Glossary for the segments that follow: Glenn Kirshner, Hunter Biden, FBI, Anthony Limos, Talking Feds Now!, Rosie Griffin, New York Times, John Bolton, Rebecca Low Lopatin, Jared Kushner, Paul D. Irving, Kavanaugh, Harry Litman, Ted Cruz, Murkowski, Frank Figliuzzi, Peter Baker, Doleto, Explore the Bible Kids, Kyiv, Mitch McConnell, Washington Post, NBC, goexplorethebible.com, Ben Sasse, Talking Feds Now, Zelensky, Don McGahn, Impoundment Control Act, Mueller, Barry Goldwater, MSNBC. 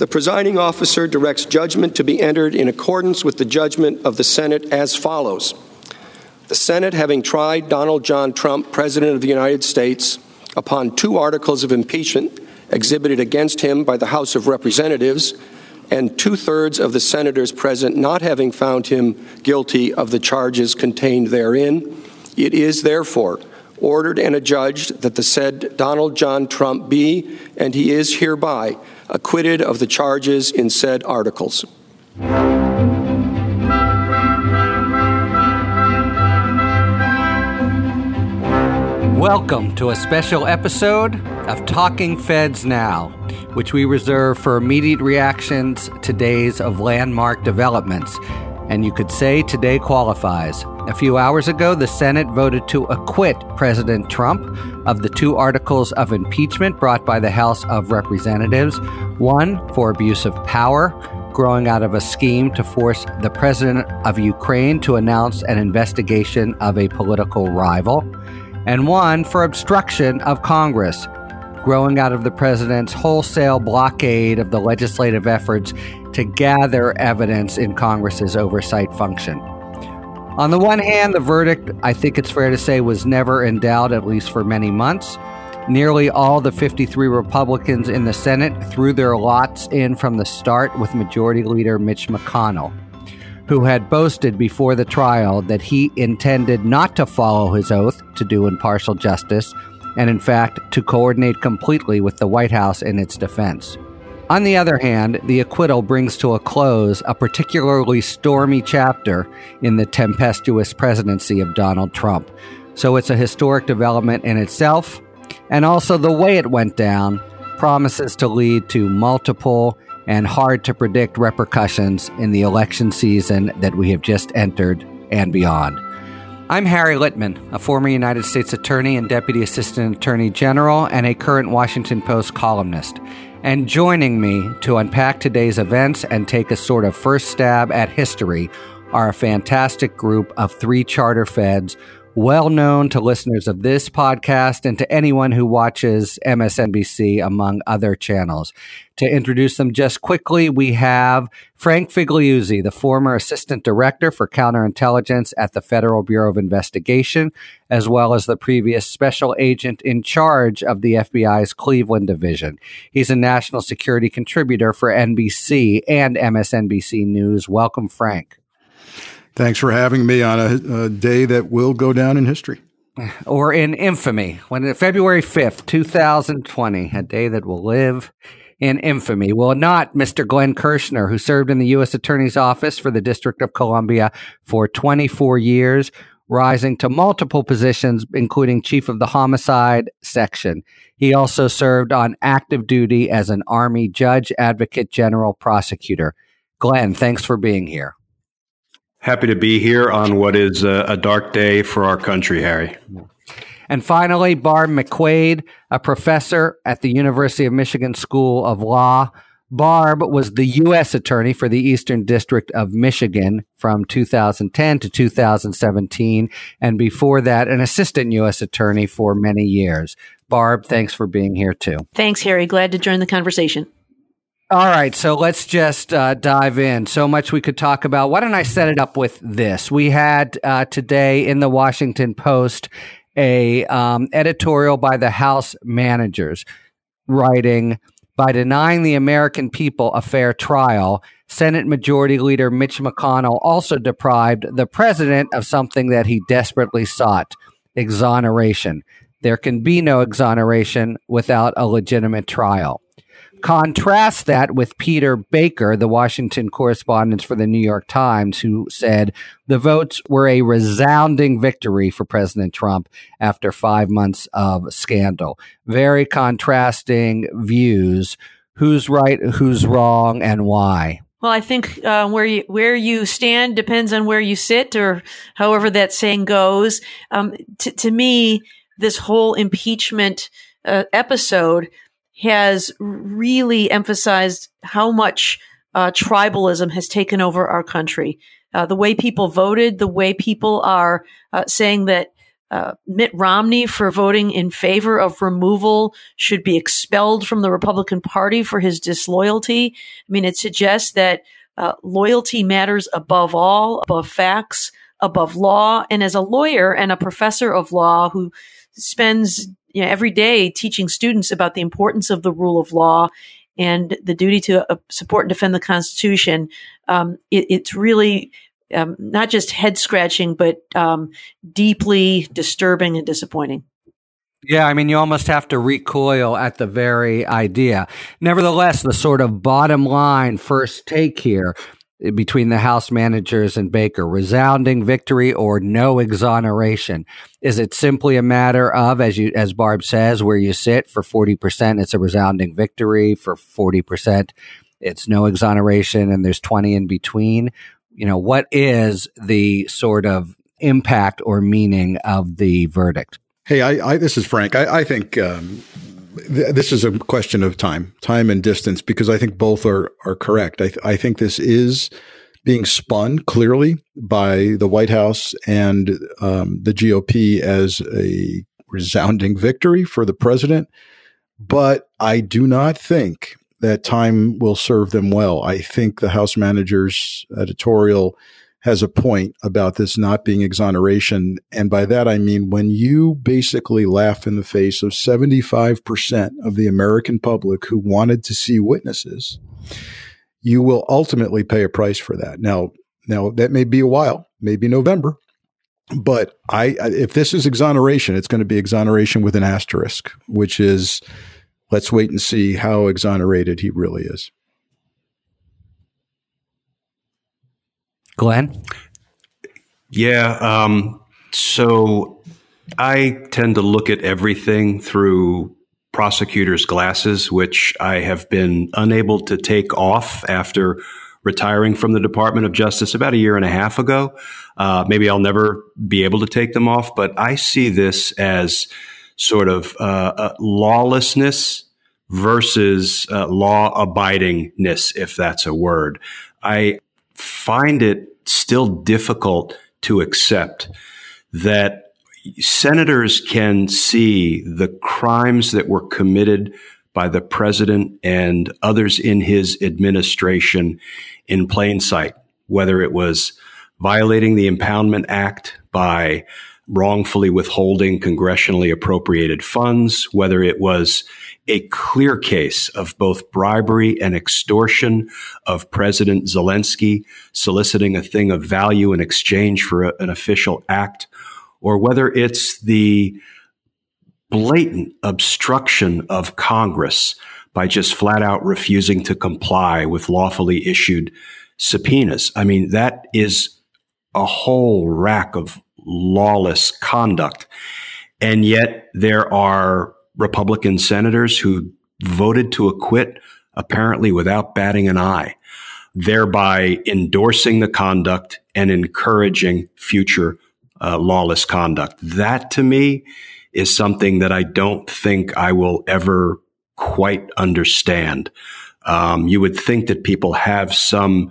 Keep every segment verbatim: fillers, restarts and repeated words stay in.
The presiding officer directs judgment to be entered in accordance with the judgment of the Senate as follows. The Senate, having tried Donald John Trump, President of the United States, upon two articles of impeachment exhibited against him by the House of Representatives, and two-thirds of the senators present not having found him guilty of the charges contained therein, it is therefore ordered and adjudged that the said Donald John Trump be, and he is hereby, acquitted of the charges in said articles. Welcome to a special episode of Talking Feds Now, which we reserve for immediate reactions to days of landmark developments. And you could say today qualifies. A few hours ago, the Senate voted to acquit President Trump of the two articles of impeachment brought by the House of Representatives, one for abuse of power, growing out of a scheme to force the president of Ukraine to announce an investigation of a political rival, and one for obstruction of Congress, growing out of the president's wholesale blockade of the legislative efforts to gather evidence in Congress's oversight function. On the one hand, the verdict, I think it's fair to say, was never in doubt, at least for many months. Nearly all the fifty-three Republicans in the Senate threw their lots in from the start with Majority Leader Mitch McConnell, who had boasted before the trial that he intended not to follow his oath to do impartial justice and, in fact, to coordinate completely with the White House in its defense. On the other hand, the acquittal brings to a close a particularly stormy chapter in the tempestuous presidency of Donald Trump. So it's a historic development in itself, and also the way it went down promises to lead to multiple and hard-to-predict repercussions in the election season that we have just entered and beyond. I'm Harry Litman, a former United States Attorney and Deputy Assistant Attorney General and a current Washington Post columnist. And joining me to unpack today's events and take a sort of first stab at history are a fantastic group of three charter feds, well known to listeners of this podcast and to anyone who watches M S N B C, among other channels. To introduce them just quickly, we have Frank Figliuzzi, the former Assistant Director for Counterintelligence at the Federal Bureau of Investigation, as well as the previous Special Agent in charge of the F B I's Cleveland Division. He's a national security contributor for N B C and M S N B C News. Welcome, Frank. Thanks for having me on a, a day that will go down in history. Or in infamy. When February fifth, twenty twenty, a day that will live in infamy. Well, not Mister Glenn Kirshner, who served in the U S Attorney's Office for the District of Columbia for twenty-four years, rising to multiple positions, including Chief of the Homicide Section. He also served on active duty as an Army Judge, Advocate, General Prosecutor. Glenn, thanks for being here. Happy to be here on what is a, a dark day for our country, Harry. And finally, Barb McQuade, a professor at the University of Michigan School of Law. Barb was the U S attorney for the Eastern District of Michigan from two thousand ten to two thousand seventeen, and before that, an assistant U S attorney for many years. Barb, thanks for being here, too. Thanks, Harry. Glad to join the conversation. All right, so let's just uh, dive in. So much we could talk about. Why don't I set it up with this? We had uh, today in the Washington Post a um, editorial by the House managers writing, by denying the American people a fair trial, Senate Majority Leader Mitch McConnell also deprived the president of something that he desperately sought, exoneration. There can be no exoneration without a legitimate trial. Contrast that with Peter Baker, the Washington correspondent for the New York Times, who said the votes were a resounding victory for President Trump after five months of scandal. Very contrasting views. Who's right, who's wrong, and why? Well, I think uh, where you, where you stand depends on where you sit, or however that saying goes. Um, t- to me, this whole impeachment uh, episode has really emphasized how much uh, tribalism has taken over our country. Uh, the way people voted, the way people are uh, saying that Uh, Mitt Romney for voting in favor of removal should be expelled from the Republican Party for his disloyalty. I mean, it suggests that uh, loyalty matters above all, above facts, above law. And as a lawyer and a professor of law who spends you know, every day teaching students about the importance of the rule of law and the duty to uh, support and defend the Constitution, um, it, it's really Um, not just head scratching, but um, deeply disturbing and disappointing. Yeah, I mean, you almost have to recoil at the very idea. Nevertheless, the sort of bottom line first take here between the House managers and Baker, resounding victory or no exoneration. Is it simply a matter of, as you, as Barb says, where you sit for forty percent, it's a resounding victory, for forty percent, it's no exoneration, and there's twenty in between? You know, what is the sort of impact or meaning of the verdict? Hey, I, I this is Frank. I, I think um, th- this is a question of time, time and distance, because I think both are are correct. I, th- I think this is being spun clearly by the White House and um, the G O P as a resounding victory for the president. But I do not think that time will serve them well. I think the House manager's editorial has a point about this not being exoneration. And by that, I mean, when you basically laugh in the face of seventy-five percent of the American public who wanted to see witnesses, you will ultimately pay a price for that. Now, now that may be a while, maybe November, but I, if this is exoneration, it's going to be exoneration with an asterisk, which is, let's wait and see how exonerated he really is. Glenn? Yeah. Um, so I tend to look at everything through prosecutors' glasses, which I have been unable to take off after retiring from the Department of Justice about a year and a half ago. Uh, maybe I'll never be able to take them off, but I see this as sort of uh, uh, lawlessness versus uh, law-abidingness, if that's a word. I find it still difficult to accept that senators can see the crimes that were committed by the president and others in his administration in plain sight, whether it was violating the Impoundment Act by wrongfully withholding congressionally appropriated funds, whether it was a clear case of both bribery and extortion of President Zelensky soliciting a thing of value in exchange for a, an official act, or whether it's the blatant obstruction of Congress by just flat out refusing to comply with lawfully issued subpoenas. I mean, that is a whole rack of lawless conduct. And yet there are Republican senators who voted to acquit, apparently without batting an eye, thereby endorsing the conduct and encouraging future uh, lawless conduct. That to me is something that I don't think I will ever quite understand. Um, you would think that people have some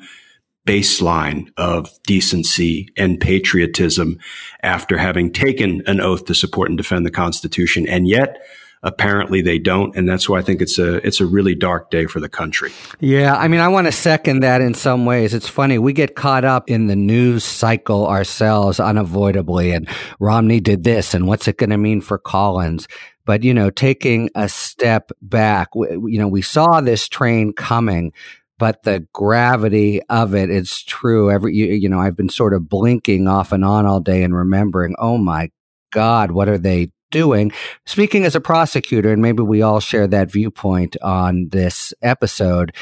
baseline of decency and patriotism after having taken an oath to support and defend the Constitution. And yet, apparently they don't. And that's why I think it's a it's a really dark day for the country. Yeah, I mean, I want to second that in some ways. It's funny. We get caught up in the news cycle ourselves unavoidably. And Romney did this. And what's it going to mean for Collins? But, you know, taking a step back, we, you know, we saw this train coming. But the gravity of it, it's true. Every you, you know, I've been sort of blinking off and on all day and remembering, oh, my God, what are they doing? Speaking as a prosecutor, and maybe we all share that viewpoint on this episode,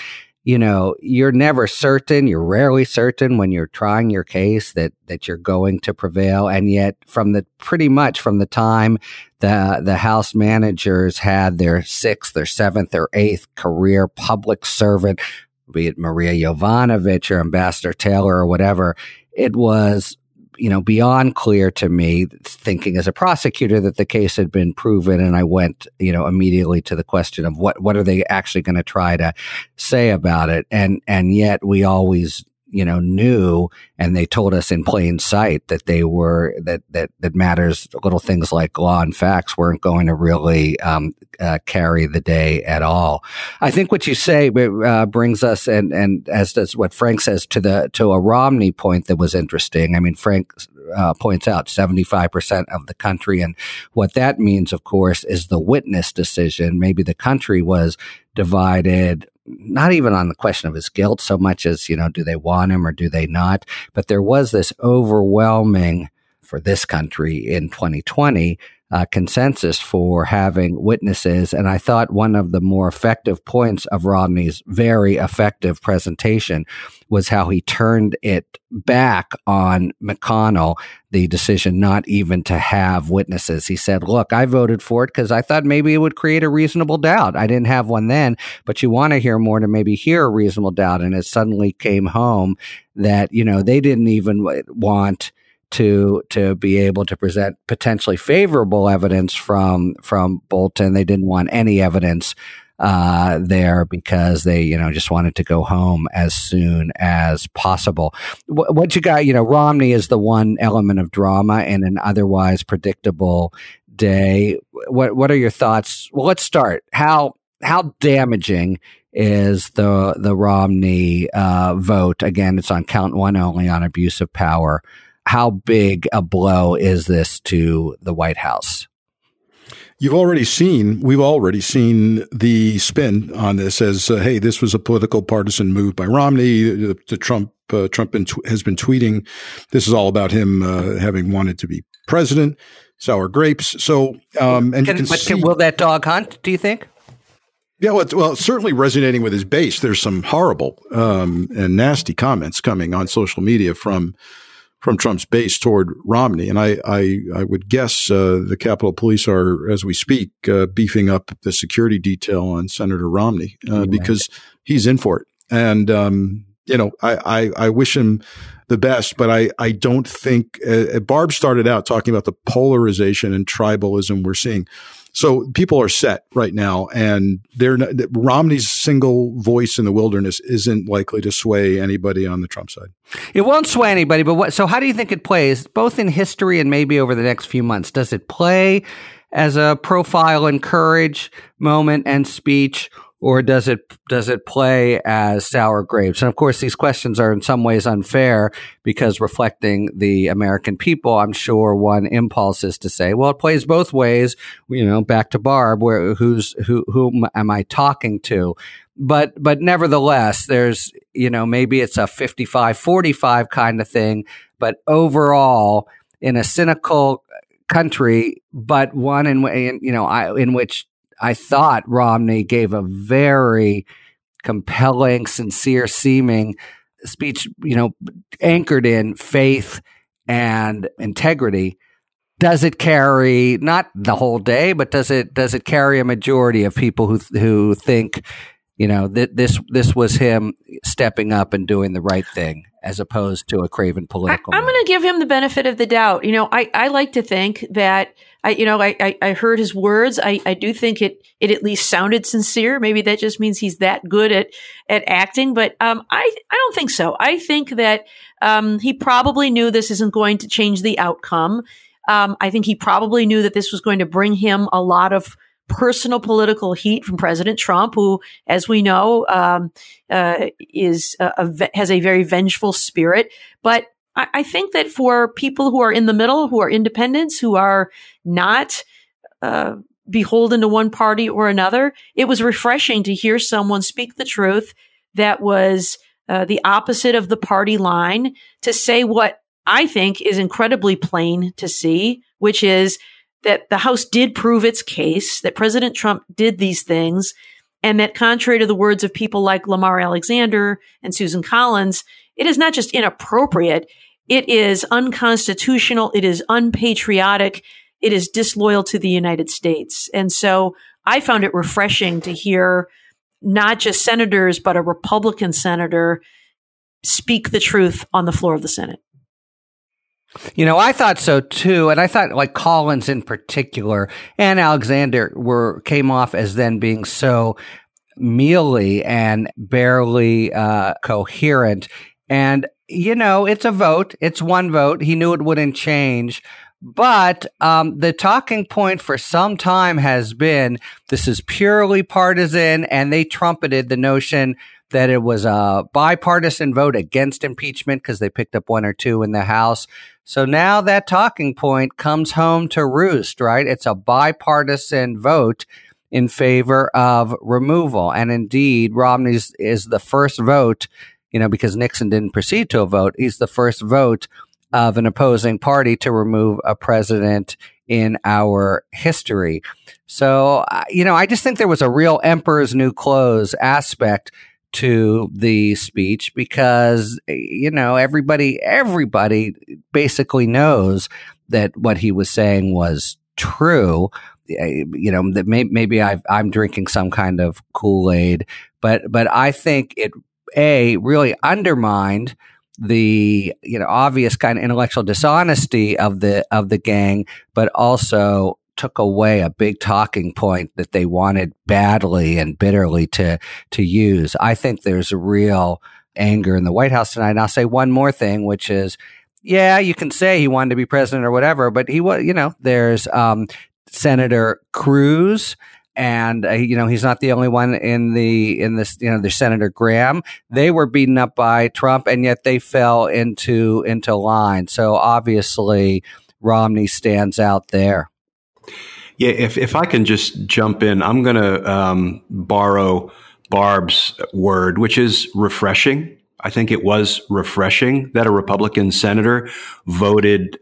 you know, you're never certain, you're rarely certain when you're trying your case that that you're going to prevail. And yet from the pretty much from the time The the House managers had their sixth or seventh or eighth career public servant, be it Maria Yovanovitch or Ambassador Taylor or whatever, it was, you know, beyond clear to me, thinking as a prosecutor, that the case had been proven. And I went, you know, immediately to the question of what, what are they actually going to try to say about it? And, and yet we always you know, knew, and they told us in plain sight that they were, that that that matters, little things like law and facts weren't going to really um, uh, carry the day at all. I think what you say uh, brings us, and and as does what Frank says, to the to a Romney point that was interesting. I mean, Frank uh, points out seventy-five percent of the country, and what that means, of course, is the witness decision. Maybe the country was divided, not even on the question of his guilt so much as, you know, do they want him or do they not? But there was this overwhelming, for this country in twenty twenty, uh, consensus for having witnesses. And I thought one of the more effective points of Romney's very effective presentation was how he turned it back on McConnell, the decision not even to have witnesses. He said, look, I voted for it because I thought maybe it would create a reasonable doubt. I didn't have one then, but you want to hear more to maybe hear a reasonable doubt. And it suddenly came home that, you know, they didn't even want to to be able to present potentially favorable evidence from from Bolton. They didn't want any evidence uh, there because they, you know, just wanted to go home as soon as possible. W- what you got, you know, Romney is the one element of drama in an otherwise predictable day. What what are your thoughts? Well, let's start. How how damaging is the the Romney uh, vote? Again, it's on count one only, on abuse of power. How big a blow is this to the White House? You've already seen, we've already seen the spin on this as, uh, hey, this was a political partisan move by Romney. Uh, to Trump, uh, Trump been tw- has been tweeting, this is all about him uh, having wanted to be president, sour grapes. So, um, and can, you can but see- can, will that dog hunt, do you think? Yeah, well, it's, well, it's certainly resonating with his base. There's some horrible um, and nasty comments coming on social media from from Trump's base toward Romney. And I I, I would guess uh, the Capitol Police are, as we speak, uh, beefing up the security detail on Senator Romney uh, anyway. because he's in for it. And, um, you know, I, I, I wish him the best, but I, I don't think uh, – Barb started out talking about the polarization and tribalism we're seeing. So people are set right now, and they're not, Romney's single voice in the wilderness isn't likely to sway anybody on the Trump side. It won't sway anybody, but what, so how do you think it plays, both in history and maybe over the next few months? Does it play as a profile and courage moment and speech, or does it does it play as sour grapes? And of course, these questions are in some ways unfair because reflecting the American people, I'm sure one impulse is to say, well, it plays both ways, you know, back to Barb, where who's who whom am I talking to? But but nevertheless, there's, you know, maybe it's a fifty-five forty-five kind of thing, but overall, in a cynical country, but one in, you know, I, in which I thought Romney gave a very compelling, sincere-seeming speech, you know, anchored in faith and integrity. Does it carry, not the whole day, but does it does it carry a majority of people who who think, you know, that this this was him stepping up and doing the right thing, as opposed to a craven political? I, I'm going to give him the benefit of the doubt. You know, I, I like to think that, I you know, I, I, I heard his words. I, I do think it it at least sounded sincere. Maybe that just means he's that good at, at acting. But um, I, I don't think so. I think that um, he probably knew this isn't going to change the outcome. Um, I think he probably knew that this was going to bring him a lot of personal political heat from President Trump, who, as we know, um, uh, is a, a, has a very vengeful spirit. But I, I think that for people who are in the middle, who are independents, who are not uh, beholden to one party or another, it was refreshing to hear someone speak the truth that was uh, the opposite of the party line, to say what I think is incredibly plain to see, which is that the House did prove its case, that President Trump did these things, and that contrary to the words of people like Lamar Alexander and Susan Collins, it is not just inappropriate, it is unconstitutional, it is unpatriotic, it is disloyal to the United States. And so I found it refreshing to hear not just senators, but a Republican senator speak the truth on the floor of the Senate. You know, I thought so too, and I thought like Collins in particular and Alexander were came off as then being so mealy and barely uh, coherent And, you know, it's a vote. It's one vote. He knew it wouldn't change. But um, the talking point for some time has been this is purely partisan, and they trumpeted the notion that it was a bipartisan vote against impeachment because they picked up one or two in the House. So now that talking point comes home to roost, right? It's a bipartisan vote in favor of removal. And indeed, Romney's is the first vote, you know, because Nixon didn't proceed to a vote. He's the first vote of an opposing party to remove a president in our history. So, you know, I just think there was a real emperor's new clothes aspect to the speech because, you know, everybody, everybody basically knows that what he was saying was true. You know, that may, maybe I've, I'm drinking some kind of Kool-Aid, but, but I think it, A, really undermined the, you know, obvious kind of intellectual dishonesty of the of the gang, but also took away a big talking point that they wanted badly and bitterly to to use. I think there's real anger in the White House tonight. And I'll say one more thing, which is, yeah, you can say he wanted to be president or whatever, but he was, you know, there's um, Senator Cruz. And, uh, you know, he's not the only one in the in this, you know, there's Senator Graham. They were beaten up by Trump and yet they fell into into line. So obviously, Romney stands out there. Yeah, if, if I can just jump in, I'm going to um, borrow Barb's word, which is refreshing. I think it was refreshing that a Republican senator voted,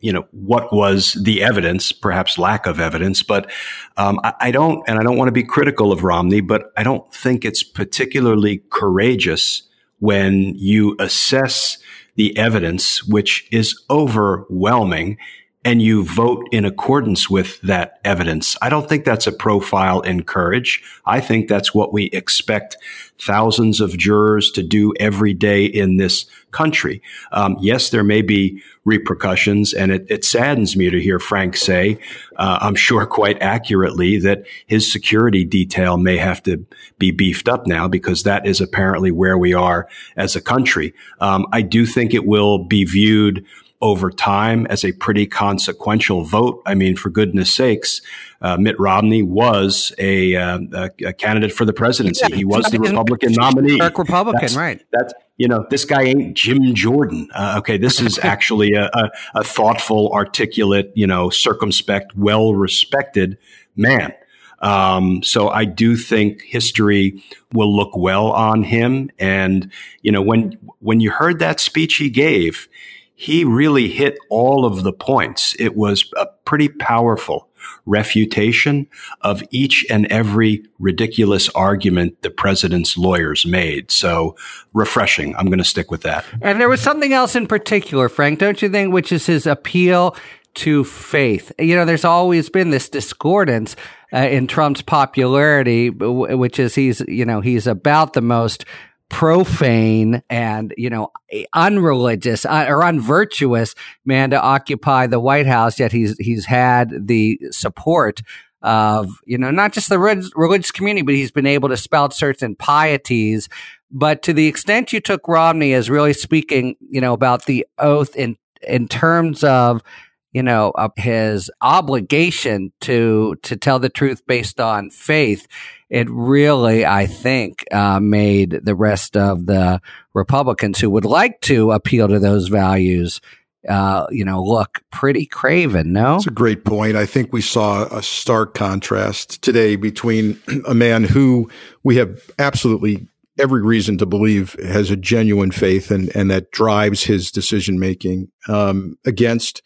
you know, what was the evidence, perhaps lack of evidence. But um, I, I don't, and I don't want to be critical of Romney, but I don't think it's particularly courageous when you assess the evidence, which is overwhelming, and you vote in accordance with that evidence. I don't think that's a profile in courage. I think that's what we expect thousands of jurors to do every day in this country. Um, yes, there may be repercussions, and it, it saddens me to hear Frank say, uh, I'm sure quite accurately, that his security detail may have to be beefed up now because that is apparently where we are as a country. Um, I do think it will be viewed over time as a pretty consequential vote. I mean, for goodness sakes, uh, Mitt Romney was a, uh, a, a candidate for the presidency. Yeah, he was the Republican nominee. Republican, that's, right. That's, you know, this guy ain't Jim Jordan. Uh, okay, this is actually a, a, a thoughtful, articulate, you know, circumspect, well-respected man. Um, so I do think history will look well on him. And, you know, when when you heard that speech he gave, he really hit all of the points. It was a pretty powerful refutation of each and every ridiculous argument the president's lawyers made. So refreshing. I'm going to stick with that. And there was something else in particular, Frank, don't you think, which is his appeal to faith. You know, there's always been this discordance uh, in Trump's popularity, which is he's, you know, he's about the most profane and, you know, unreligious or unvirtuous man to occupy the White House, yet he's he's had the support of, you know, not just the religious community, but he's been able to spout certain pieties. But to the extent you took Romney as really speaking, you know, about the oath in in terms of, you know, uh, his obligation to to tell the truth based on faith, it really, I think, uh, made the rest of the Republicans who would like to appeal to those values, uh, you know, look pretty craven, no? That's a great point. I think we saw a stark contrast today between a man who we have absolutely every reason to believe has a genuine faith and, and that drives his decision-making um, against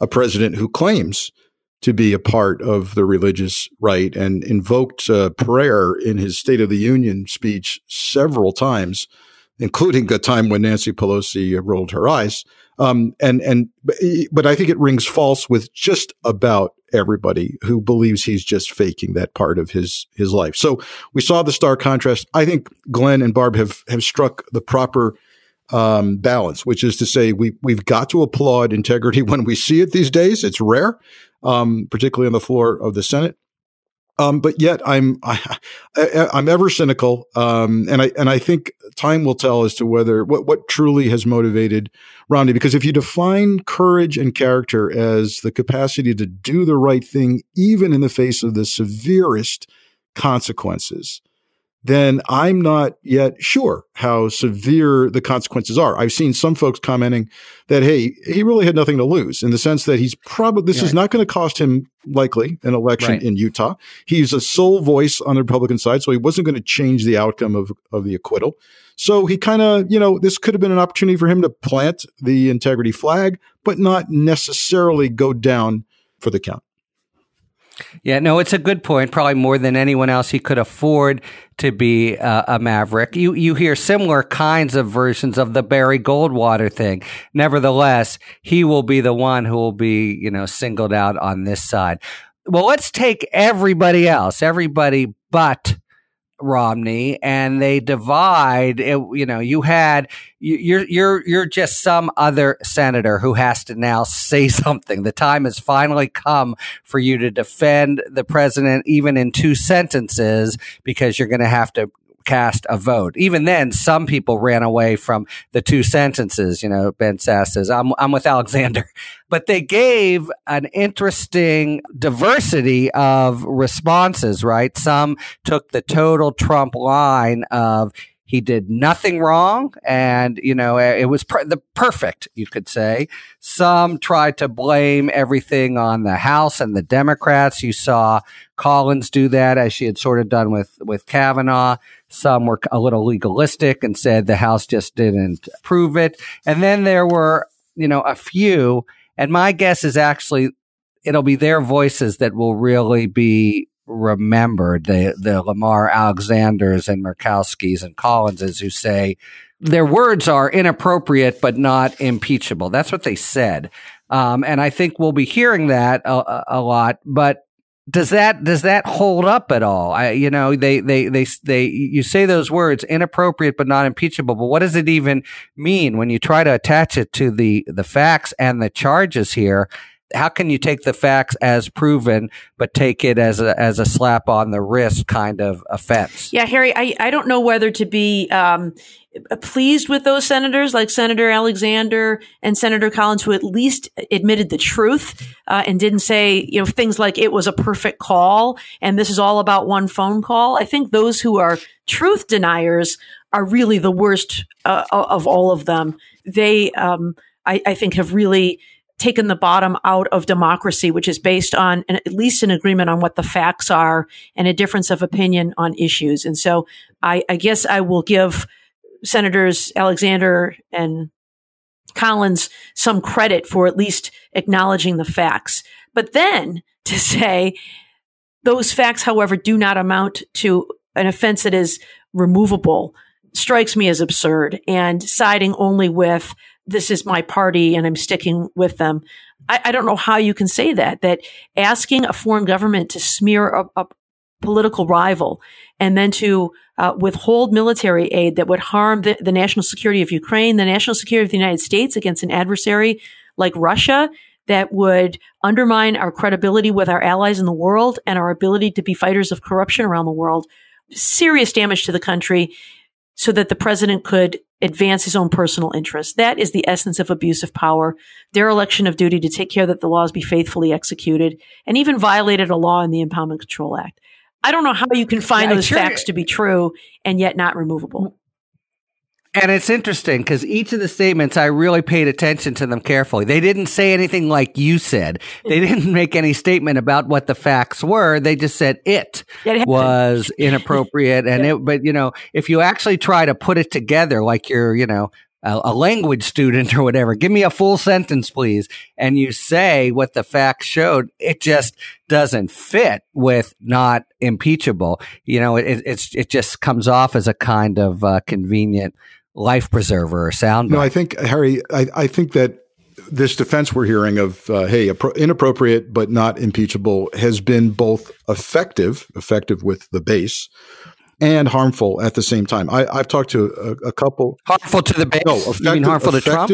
a president who claims to be a part of the religious right and invoked uh, prayer in his State of the Union speech several times, including the time when Nancy Pelosi rolled her eyes. Um, and and but I think it rings false with just about everybody who believes he's just faking that part of his his life. So we saw the stark contrast. I think Glenn and Barb have have struck the proper Um, balance, which is to say we, we've got to applaud integrity when we see it these days. It's rare, um, particularly on the floor of the Senate. Um, but yet I'm I, I, I'm ever cynical, um, and I and I think time will tell as to whether what what truly has motivated Romney. Because if you define courage and character as the capacity to do the right thing, even in the face of the severest consequences, then I'm not yet sure how severe the consequences are. I've seen some folks commenting that, hey, he really had nothing to lose, in the sense that he's probably, this right. is not going to cost him likely an election right. in Utah. He's a sole voice on the Republican side, so he wasn't going to change the outcome of, of the acquittal. So he kind of, you know, this could have been an opportunity for him to plant the integrity flag, but not necessarily go down for the count. Yeah, no, it's a good point. Probably more than anyone else, he could afford to be uh, a maverick. You you hear similar kinds of versions of the Barry Goldwater thing. Nevertheless, he will be the one who will be, you know, singled out on this side. Well, let's take everybody else, everybody but Romney, and they divide. It, you know, you had you're you're you're just some other senator who has to now say something. The time has finally come for you to defend the president, even in two sentences, because you're going to have to cast a vote. Even then, some people ran away from the two sentences. You know, Ben Sasse says, I'm, I'm with Alexander. But they gave an interesting diversity of responses, right? Some took the total Trump line of he did nothing wrong, and, you know, it was per- the perfect, you could say. Some tried to blame everything on the House and the Democrats. You saw Collins do that, as she had sort of done with, with Kavanaugh. Some were a little legalistic and said the House just didn't prove it. And then there were, you know, a few, and my guess is actually it'll be their voices that will really be remembered, the the Lamar Alexanders and Murkowskis and Collinses, who say their words are inappropriate but not impeachable. That's what they said, um, and I think we'll be hearing that a, a lot. But does that does that hold up at all? I, you know, they, they they they you say those words, inappropriate but not impeachable. But what does it even mean when you try to attach it to the the facts and the charges here? How can you take the facts as proven, but take it as a as a slap on the wrist kind of offense? Yeah, Harry, I, I don't know whether to be um, pleased with those senators like Senator Alexander and Senator Collins, who at least admitted the truth uh, and didn't say, you know, things like it was a perfect call and this is all about one phone call. I think those who are truth deniers are really the worst uh, of all of them. They, um, I, I think, have really taken the bottom out of democracy, which is based on an, at least an agreement on what the facts are and a difference of opinion on issues. And so I, I guess I will give Senators Alexander and Collins some credit for at least acknowledging the facts. But then to say those facts, however, do not amount to an offense that is removable strikes me as absurd, and siding only with this is my party and I'm sticking with them. I, I don't know how you can say that, that asking a foreign government to smear a, a political rival and then to uh, withhold military aid that would harm the, the national security of Ukraine, the national security of the United States against an adversary like Russia, that would undermine our credibility with our allies in the world and our ability to be fighters of corruption around the world. Serious damage to the country, so that the president could advance his own personal interests. That is the essence of abuse of power, dereliction of duty to take care that the laws be faithfully executed, and even violated a law in the Impoundment Control Act. I don't know how you can find yeah, those sure. facts to be true and yet not removable. And it's interesting because each of the statements, I really paid attention to them carefully. They didn't say anything like you said. They didn't make any statement about what the facts were. They just said it, it was inappropriate. And yeah. it, but you know, if you actually try to put it together, like you're, you know, a, a language student or whatever, give me a full sentence, please. And you say what the facts showed, it just doesn't fit with not impeachable. You know, it, it's, it just comes off as a kind of uh, convenient life preserver or sound. No, I think, Harry, I, I think that this defense we're hearing of, uh, hey, inappropriate but not impeachable has been both effective, effective with the base, and harmful at the same time. I, I've talked to a, a couple. Harmful to the base? No, effective, you mean harmful to Trump?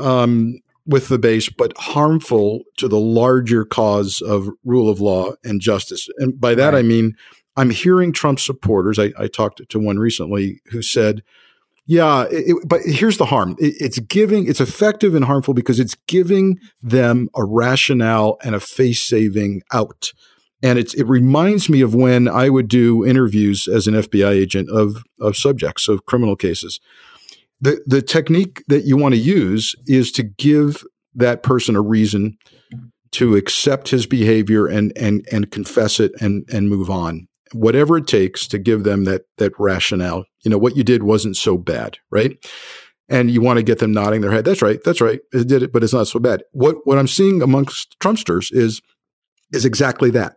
Um, with the base, but harmful to the larger cause of rule of law and justice. And by that, right. I mean, I'm hearing Trump supporters. I, I talked to one recently who said, yeah, it, it, but here's the harm. It, it's giving, it's effective and harmful because it's giving them a rationale and a face-saving out. And it's, it reminds me of when I would do interviews as an F B I agent of, of subjects, of criminal cases. The the technique that you want to use is to give that person a reason to accept his behavior and and and confess it and and move on. Whatever it takes to give them that that rationale. You know, what you did wasn't so bad, right? And you want to get them nodding their head. That's right, that's right. I did it, but it's not so bad. What what I'm seeing amongst Trumpsters is is exactly that.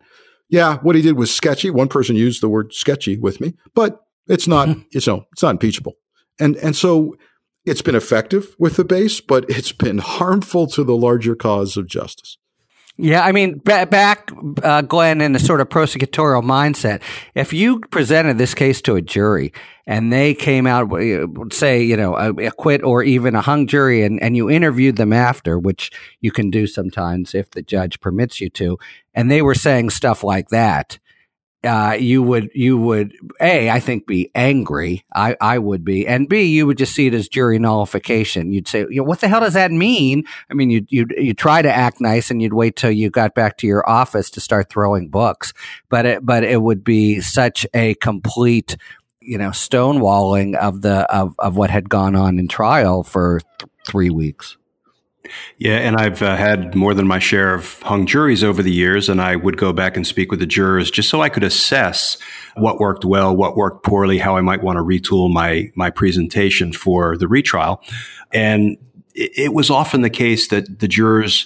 Yeah, what he did was sketchy. One person used the word sketchy with me, but it's not, it's no, it's not impeachable. And and so it's been effective with the base, but it's been harmful to the larger cause of justice. Yeah, I mean, b- back, uh, Glenn, in a sort of prosecutorial mindset, if you presented this case to a jury and they came out, say, you know, a, a quit or even a hung jury, and, and you interviewed them after, which you can do sometimes if the judge permits you to, and they were saying stuff like that, Uh, you would, you would, A, I think be angry. I, I would be. And B, you would just see it as jury nullification. You'd say, you know, what the hell does that mean? I mean, you'd, you'd, you'd try to act nice and you'd wait till you got back to your office to start throwing books. But it, but it would be such a complete, you know, stonewalling of the, of, of what had gone on in trial for th- three weeks. Yeah, and I've uh, had more than my share of hung juries over the years, and I would go back and speak with the jurors just so I could assess what worked well, what worked poorly, how I might want to retool my my presentation for the retrial. And it, it was often the case that the jurors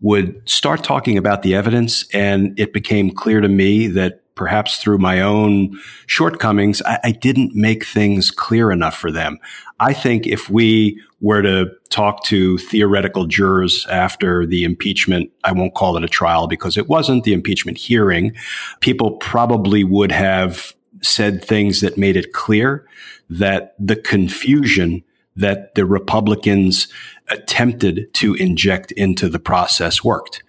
would start talking about the evidence, and it became clear to me that perhaps through my own shortcomings, I, I didn't make things clear enough for them. I think if we were to talk to theoretical jurors after the impeachment, I won't call it a trial because it wasn't the impeachment hearing, people probably would have said things that made it clear that the confusion that the Republicans attempted to inject into the process worked.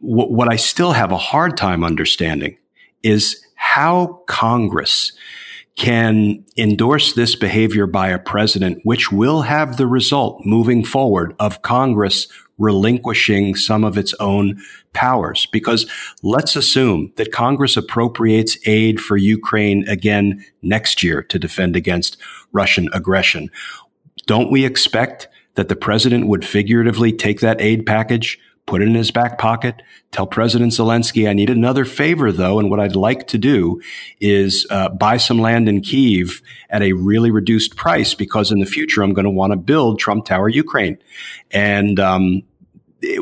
W- what I still have a hard time understanding is how Congress can endorse this behavior by a president, which will have the result moving forward of Congress relinquishing some of its own powers. Because let's assume that Congress appropriates aid for Ukraine again next year to defend against Russian aggression. Don't we expect that the president would figuratively take that aid package, put it in his back pocket, tell President Zelensky, I need another favor, though, and what I'd like to do is uh, buy some land in Kyiv at a really reduced price because in the future I'm going to want to build Trump Tower Ukraine. And um,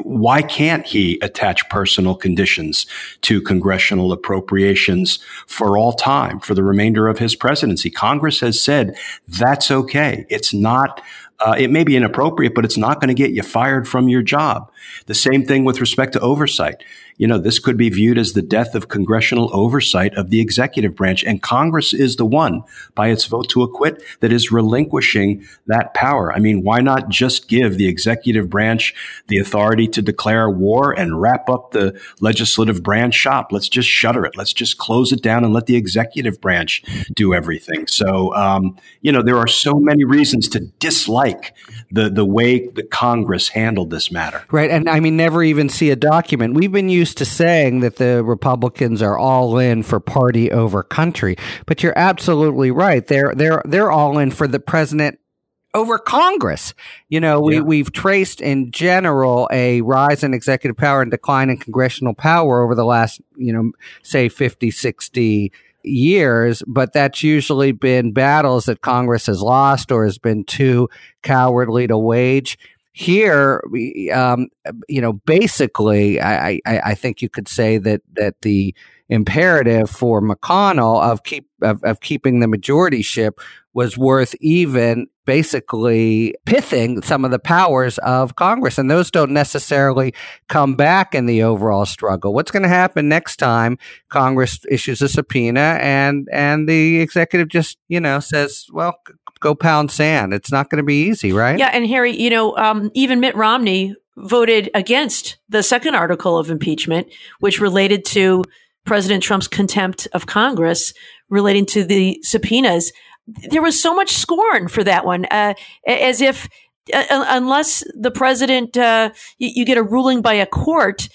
why can't he attach personal conditions to congressional appropriations for all time, for the remainder of his presidency? Congress has said that's okay. It's not Uh, it may be inappropriate, but it's not going to get you fired from your job. The same thing with respect to oversight. You know, this could be viewed as the death of congressional oversight of the executive branch. And Congress is the one, by its vote to acquit, that is relinquishing that power. I mean, why not just give the executive branch the authority to declare war and wrap up the legislative branch shop? Let's just shutter it. Let's just close it down and let the executive branch do everything. So, um, you know, there are so many reasons to dislike The, the way that Congress handled this matter. Right. And I mean, never even see a document. We've been used to saying that the Republicans are all in for party over country. But you're absolutely right. They're they're they're all in for the president over Congress. You know, we, yeah. we've traced in general a rise in executive power and decline in congressional power over the last, you know, say fifty, sixty years, but that's usually been battles that Congress has lost or has been too cowardly to wage. Here, um, you know, basically, I, I, I think you could say that that the imperative for McConnell of keep of, of keeping the majority ship was worth even basically pithing some of the powers of Congress. And those don't necessarily come back in the overall struggle. What's going to happen next time Congress issues a subpoena and and the executive just, you know, says, well, go pound sand. It's not going to be easy, right? Yeah. And Harry, you know, um, even Mitt Romney voted against the second article of impeachment, which related to President Trump's contempt of Congress relating to the subpoenas. There was so much scorn for that one, uh, as if uh, unless the president, uh, you, you get a ruling by a court,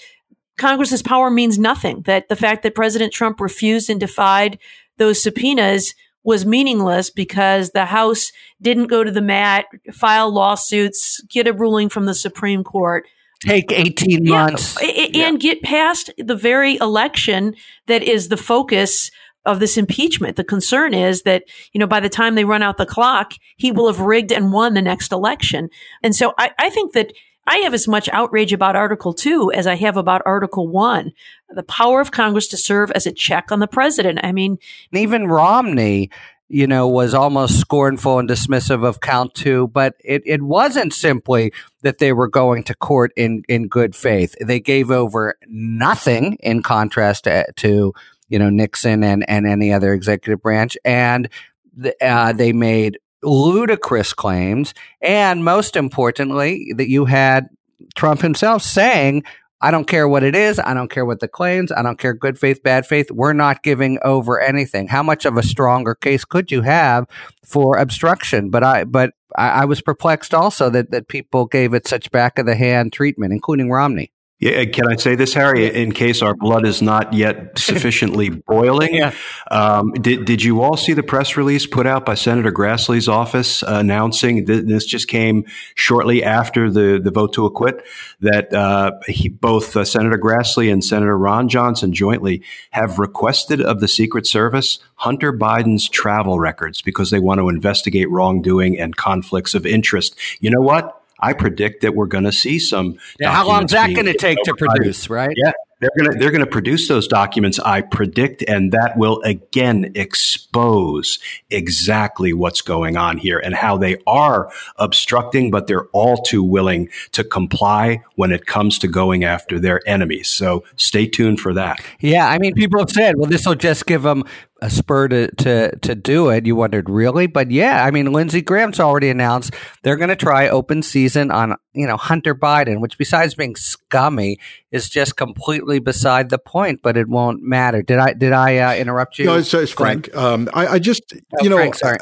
Congress's power means nothing. That the fact that President Trump refused and defied those subpoenas was meaningless because the House didn't go to the mat, file lawsuits, get a ruling from the Supreme Court. Take eighteen yeah, months. And yeah. get past the very election that is the focus of this impeachment. The concern is that, you know, by the time they run out the clock, he will have rigged and won the next election. And so I, I think that I have as much outrage about Article two as I have about Article one, the power of Congress to serve as a check on the president. I mean, even Romney, you know, was almost scornful and dismissive of count two, but it, it wasn't simply that they were going to court in, in good faith. They gave over nothing in contrast to, to you know, Nixon and, and any other executive branch. And the, uh, they made ludicrous claims. And most importantly, that you had Trump himself saying, I don't care what it is. I don't care what the claims. I don't care good faith, bad faith. We're not giving over anything. How much of a stronger case could you have for obstruction? But I but I, I was perplexed also that, that people gave it such back of the hand treatment, including Romney. Yeah, can I say this, Harry, in case our blood is not yet sufficiently boiling? Yeah. Um, did did you all see the press release put out by Senator Grassley's office uh, announcing th- this just came shortly after the, the vote to acquit that uh, he, both uh, Senator Grassley and Senator Ron Johnson jointly have requested of the Secret Service Hunter Biden's travel records because they want to investigate wrongdoing and conflicts of interest. You know what? I predict that we're going to see some. Yeah, how long is that going to take to produce, right? Yeah, they're going to they're going to produce those documents, I predict, and that will again expose exactly what's going on here and how they are obstructing, but they're all too willing to comply when it comes to going after their enemies. So stay tuned for that. Yeah, I mean, people have said, well, this will just give them a spur to, to, to do it. You wondered, really? But yeah, I mean, Lindsey Graham's already announced they're going to try open season on, you know, Hunter Biden, which besides being scummy is just completely beside the point, but it won't matter. Did I, did I uh, interrupt you? No, it's, it's Frank. Um, I, I just, oh, you know, Frank, sorry.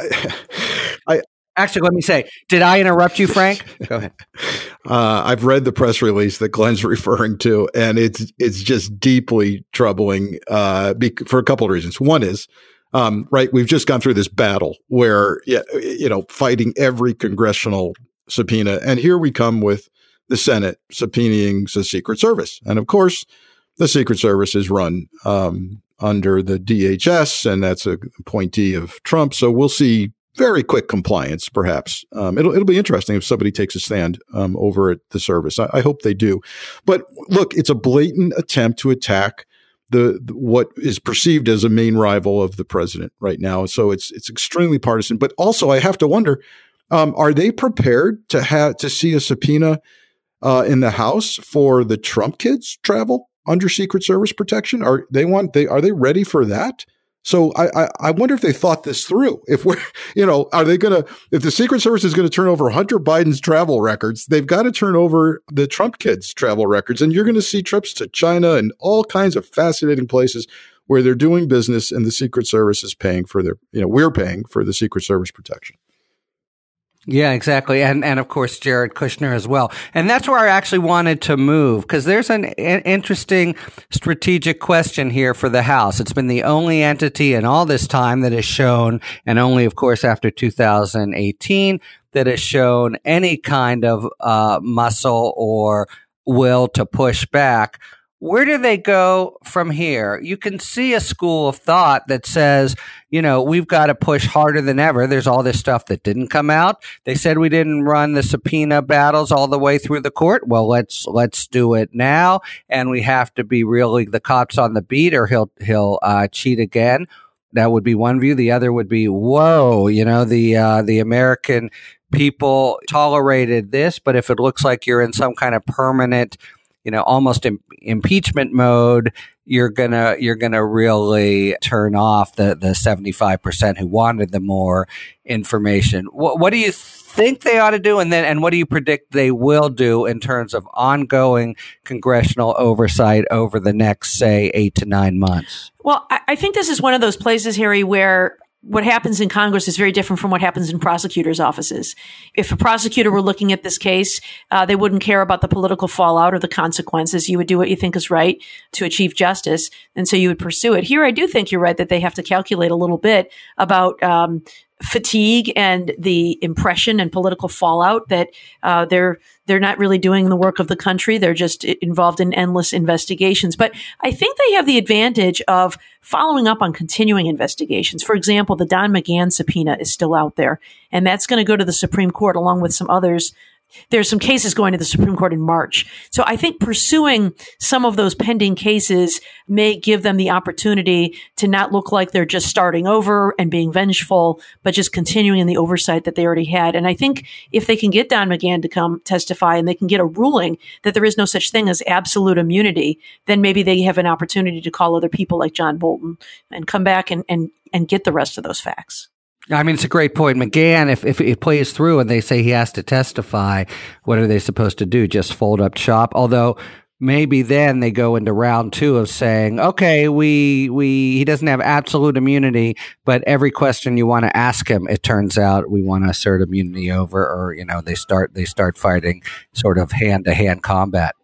I, I Actually, let me say, did I interrupt you, Frank? Go ahead. Uh, I've read the press release that Glenn's referring to, and it's it's just deeply troubling uh, be- for a couple of reasons. One is, um, right, we've just gone through this battle where, you know, fighting every congressional subpoena, and here we come with the Senate subpoenaing the Secret Service. And, of course, the Secret Service is run um, under the D H S, and that's an appointee of Trump, so we'll see. Very quick compliance, perhaps. Um, it'll it'll be interesting if somebody takes a stand um, over at the service. I, I hope they do. But look, it's a blatant attempt to attack the, the what is perceived as a main rival of the president right now. So it's it's extremely partisan. But also, I have to wonder: um, are they prepared to have to see a subpoena uh, in the House for the Trump kids' travel under Secret Service protection? Are they want they are they ready for that? So I, I I wonder if they thought this through. If we're, you know, are they going to, if the Secret Service is going to turn over Hunter Biden's travel records, they've got to turn over the Trump kids' travel records. And you're going to see trips to China and all kinds of fascinating places where they're doing business and the Secret Service is paying for their, you know, we're paying for the Secret Service protection. Yeah, exactly. And, and of course, Jared Kushner as well. And that's where I actually wanted to move because there's an, an interesting strategic question here for the House. It's been the only entity in all this time that has shown, and only, of course, after two thousand eighteen, that has shown any kind of uh, muscle or will to push back. Where do they go from here? You can see a school of thought that says, you know, we've got to push harder than ever. There's all this stuff that didn't come out. They said we didn't run the subpoena battles all the way through the court. Well, let's let's do it now. And we have to be really the cops on the beat or he'll he'll uh, cheat again. That would be one view. The other would be, whoa, you know, the uh, the American people tolerated this, but if it looks like you're in some kind of permanent, you know, almost im- impeachment mode, you're gonna you're gonna really turn off the the seventy-five percent who wanted the more information. What, what do you think they ought to do, and then and what do you predict they will do in terms of ongoing congressional oversight over the next, say, eight to nine months? Well, I, I think this is one of those places, Harry, where what happens in Congress is very different from what happens in prosecutors' offices. If a prosecutor were looking at this case, uh, they wouldn't care about the political fallout or the consequences. You would do what you think is right to achieve justice, and so you would pursue it. Here, I do think you're right that they have to calculate a little bit about um, fatigue and the impression and political fallout that uh, they're they're not really doing the work of the country. They're just involved in endless investigations. But I think they have the advantage of following up on continuing investigations. For example, the Don McGahn subpoena is still out there, and that's going to go to the Supreme Court along with some others. There's some cases going to the Supreme Court in March. So I think pursuing some of those pending cases may give them the opportunity to not look like they're just starting over and being vengeful, but just continuing in the oversight that they already had. And I think if they can get Don McGahn to come testify and they can get a ruling that there is no such thing as absolute immunity, then maybe they have an opportunity to call other people like John Bolton and come back and, and, and get the rest of those facts. I mean, it's a great point. McGahn, if, if it plays through and they say he has to testify, what are they supposed to do? Just fold up shop? Although maybe then they go into round two of saying, okay, we we he doesn't have absolute immunity, but every question you want to ask him, it turns out we want to assert immunity over, or, you know, they start they start fighting sort of hand-to-hand combat.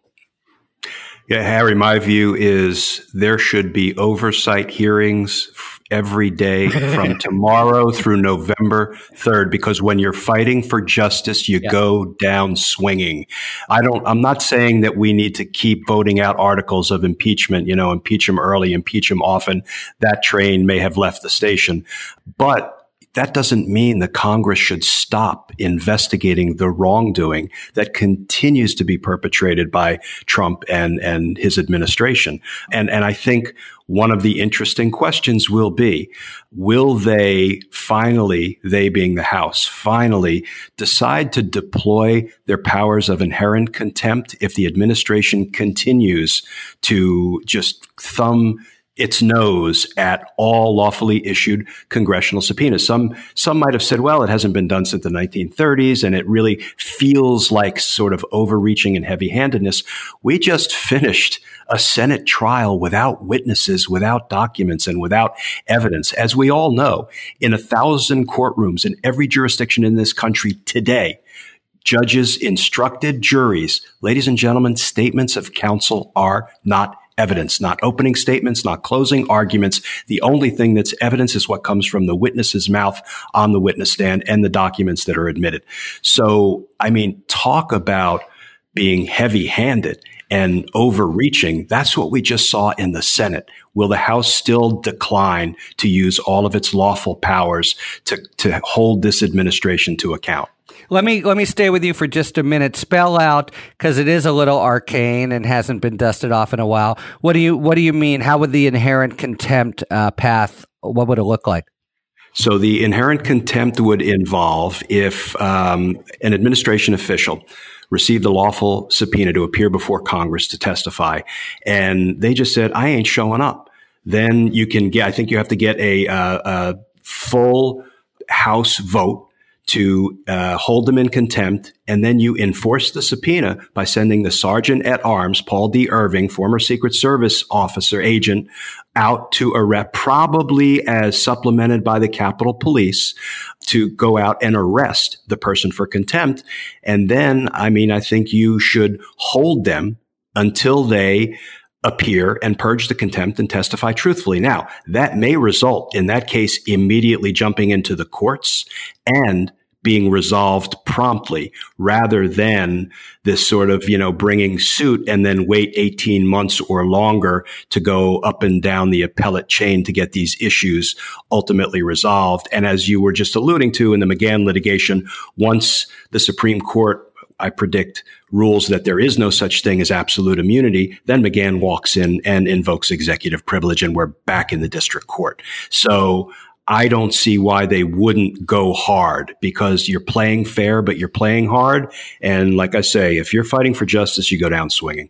Yeah, Harry, my view is there should be oversight hearings every day from tomorrow through November third, because when you're fighting for justice, you yeah. go down swinging. I don't, I'm not saying that we need to keep voting out articles of impeachment, you know, impeach them early, impeach them often. That train may have left the station, but that doesn't mean the Congress should stop investigating the wrongdoing that continues to be perpetrated by Trump and, and his administration. And, and I think one of the interesting questions will be, will they finally, they being the House, finally decide to deploy their powers of inherent contempt if the administration continues to just thumb its nose at all lawfully issued congressional subpoenas. Some some might have said, well, it hasn't been done since the nineteen thirties, and it really feels like sort of overreaching and heavy-handedness. We just finished a Senate trial without witnesses, without documents, and without evidence. As we all know, in a thousand courtrooms in every jurisdiction in this country today, judges instructed juries, ladies and gentlemen, statements of counsel are not evidence, not opening statements, not closing arguments. The only thing that's evidence is what comes from the witness's mouth on the witness stand and the documents that are admitted. So, I mean, talk about being heavy-handed and overreaching. That's what we just saw in the Senate. Will the House still decline to use all of its lawful powers to, to hold this administration to account? Let me let me stay with you for just a minute. Spell out, because it is a little arcane and hasn't been dusted off in a while. What do you what do you mean? How would the inherent contempt uh, path? What would it look like? So the inherent contempt would involve if um, an administration official received a lawful subpoena to appear before Congress to testify, and they just said, "I ain't showing up." Then you can get. I think you have to get a, uh, a full House vote to uh, hold them in contempt, and then you enforce the subpoena by sending the sergeant at arms, Paul D. Irving, former Secret Service officer, agent, out to arrest, probably as supplemented by the Capitol Police, to go out and arrest the person for contempt. And then, I mean, I think you should hold them until they appear and purge the contempt and testify truthfully. Now, that may result in that case immediately jumping into the courts and being resolved promptly, rather than this sort of, you know, bringing suit and then wait eighteen months or longer to go up and down the appellate chain to get these issues ultimately resolved. And as you were just alluding to in the McGahn litigation, once the Supreme Court I predict, rules that there is no such thing as absolute immunity, then McGahn walks in and invokes executive privilege, and we're back in the district court. So I don't see why they wouldn't go hard, because you're playing fair, but you're playing hard. And like I say, if you're fighting for justice, you go down swinging.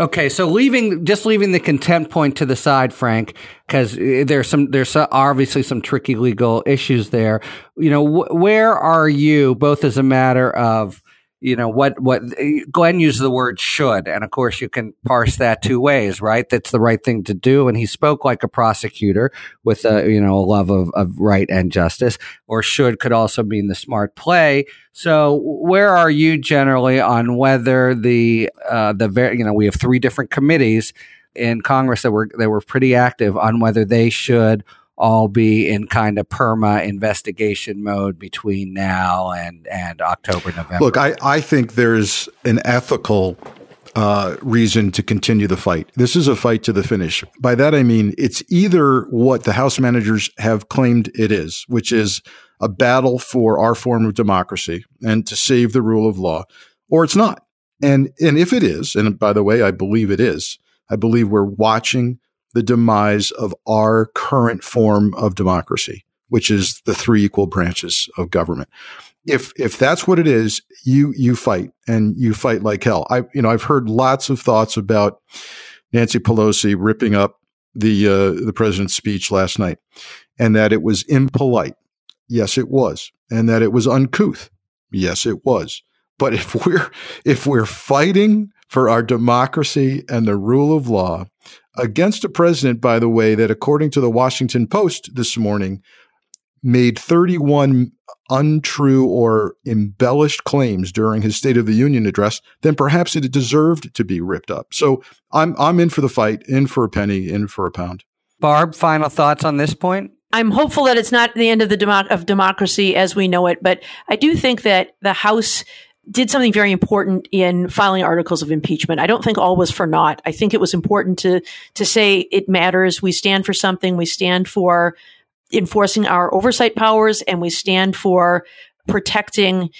Okay, so leaving just leaving the contempt point to the side, Frank, because there's some there's obviously some tricky legal issues there. You know, wh- where are you both as a matter of, you know, what what Glenn used the word should, and of course you can parse that two ways, right? That's the right thing to do, and he spoke like a prosecutor with a, you know, a love of, of right and justice. Or should could also mean the smart play. So where are you generally on whether the uh, the ver- you know, we have three different committees in Congress that were that were pretty active on whether they should all be in kind of perma investigation mode between now and, and October, November? Look, I, I think there's an ethical uh, reason to continue the fight. This is a fight to the finish. By that, I mean, it's either what the House managers have claimed it is, which is a battle for our form of democracy and to save the rule of law, or it's not. And, and if it is, and by the way, I believe it is, I believe we're watching the demise of our current form of democracy, which is the three equal branches of government. If if that's what it is, you you fight and you fight like hell. I you know I've heard lots of thoughts about Nancy Pelosi ripping up the uh, the president's speech last night, and that it was impolite. Yes, it was, and that it was uncouth. Yes, it was. But if we're if we're fighting for our democracy and the rule of law against a president, by the way, that according to the Washington Post this morning made thirty-one untrue or embellished claims during his State of the Union address, then perhaps it deserved to be ripped up. So I'm I'm in for the fight, in for a penny, in for a pound. Barb, final thoughts on this point? I'm hopeful that it's not the end of the democ- of democracy as we know it, but I do think that the House did something very important in filing articles of impeachment. I don't think all was for naught. I think it was important to to say it matters. We stand for something. We stand for enforcing our oversight powers, and we stand for protecting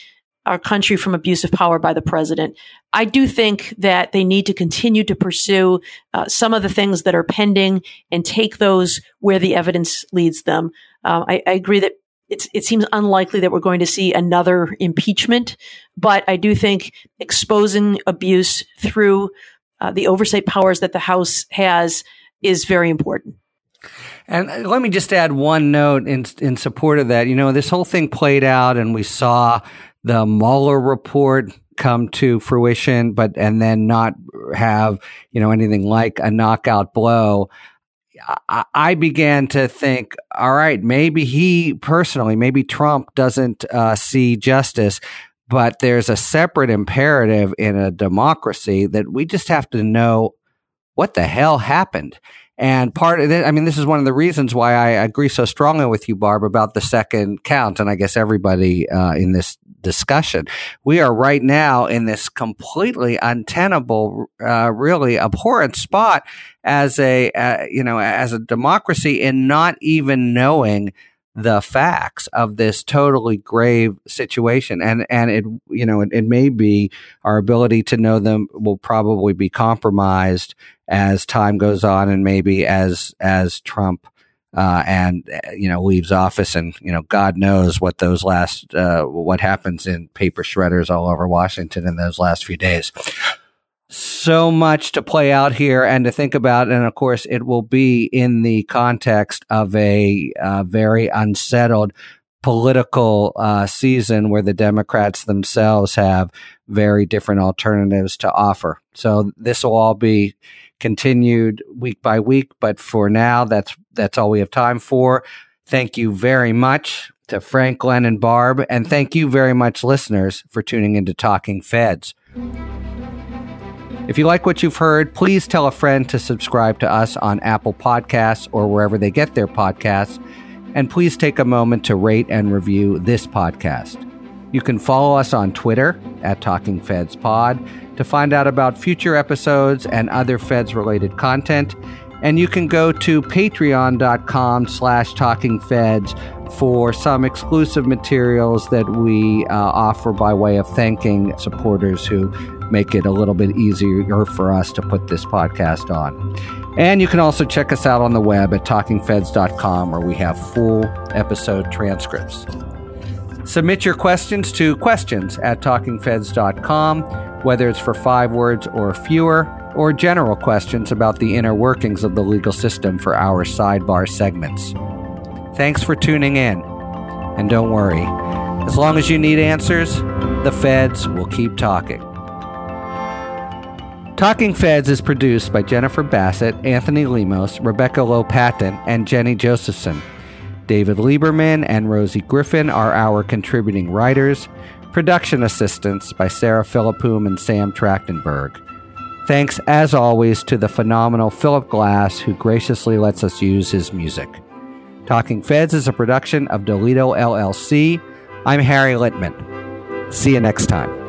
our country from abuse of power by the president. I do think that they need to continue to pursue uh, some of the things that are pending and take those where the evidence leads them. Uh, I, I agree that It's, it seems unlikely that we're going to see another impeachment, but I do think exposing abuse through uh, the oversight powers that the House has is very important. And let me just add one note in in support of that. You know, this whole thing played out, and we saw the Mueller report come to fruition, but and then not have, you know, anything like a knockout blow. I began to think, all right, maybe he personally, maybe Trump doesn't uh, see justice, but there's a separate imperative in a democracy that we just have to know what the hell happened. And part of it, I mean, this is one of the reasons why I agree so strongly with you, Barb, about the second count, and I guess everybody uh, in this discussion. We are right now in this completely untenable, uh, really abhorrent spot as a, uh, you know, as a democracy, in not even knowing the facts of this totally grave situation. And, and it, you know, it, it may be our ability to know them will probably be compromised as time goes on, and maybe as, as Trump, uh, and, you know, leaves office, and, you know, God knows what those last, uh, what happens in paper shredders all over Washington in those last few days. So much to play out here and to think about. And of course, it will be in the context of a uh, very unsettled political uh, season where the Democrats themselves have very different alternatives to offer. So this will all be continued week by week. But for now, that's that's all we have time for. Thank you very much to Frank, Glenn, and Barb. And thank you very much, listeners, for tuning into Talking Feds. If you like what you've heard, please tell a friend to subscribe to us on Apple Podcasts or wherever they get their podcasts. And please take a moment to rate and review this podcast. You can follow us on Twitter at Talking Feds Pod to find out about future episodes and other Feds-related content. And you can go to patreon dot com slash Talking Feds for some exclusive materials that we uh, offer by way of thanking supporters who make it a little bit easier for us to put this podcast on. And you can also check us out on the web at talking feds dot com, where we have full episode transcripts. Submit your questions to questions at talking feds dot com, whether it's for five words or fewer, or general questions about the inner workings of the legal system for our sidebar segments. Thanks for tuning in. And don't worry, as long as you need answers, the feds will keep talking. Talking Feds is produced by Jennifer Bassett, Anthony Limos, Rebecca Low Lopatin, and Jenny Josephson. David Lieberman and Rosie Griffin are our contributing writers. Production assistance by Sarah Philippoum and Sam Trachtenberg. Thanks, as always, to the phenomenal Philip Glass, who graciously lets us use his music. Talking Feds is a production of Doleto L L C. I'm Harry Litman. See you next time.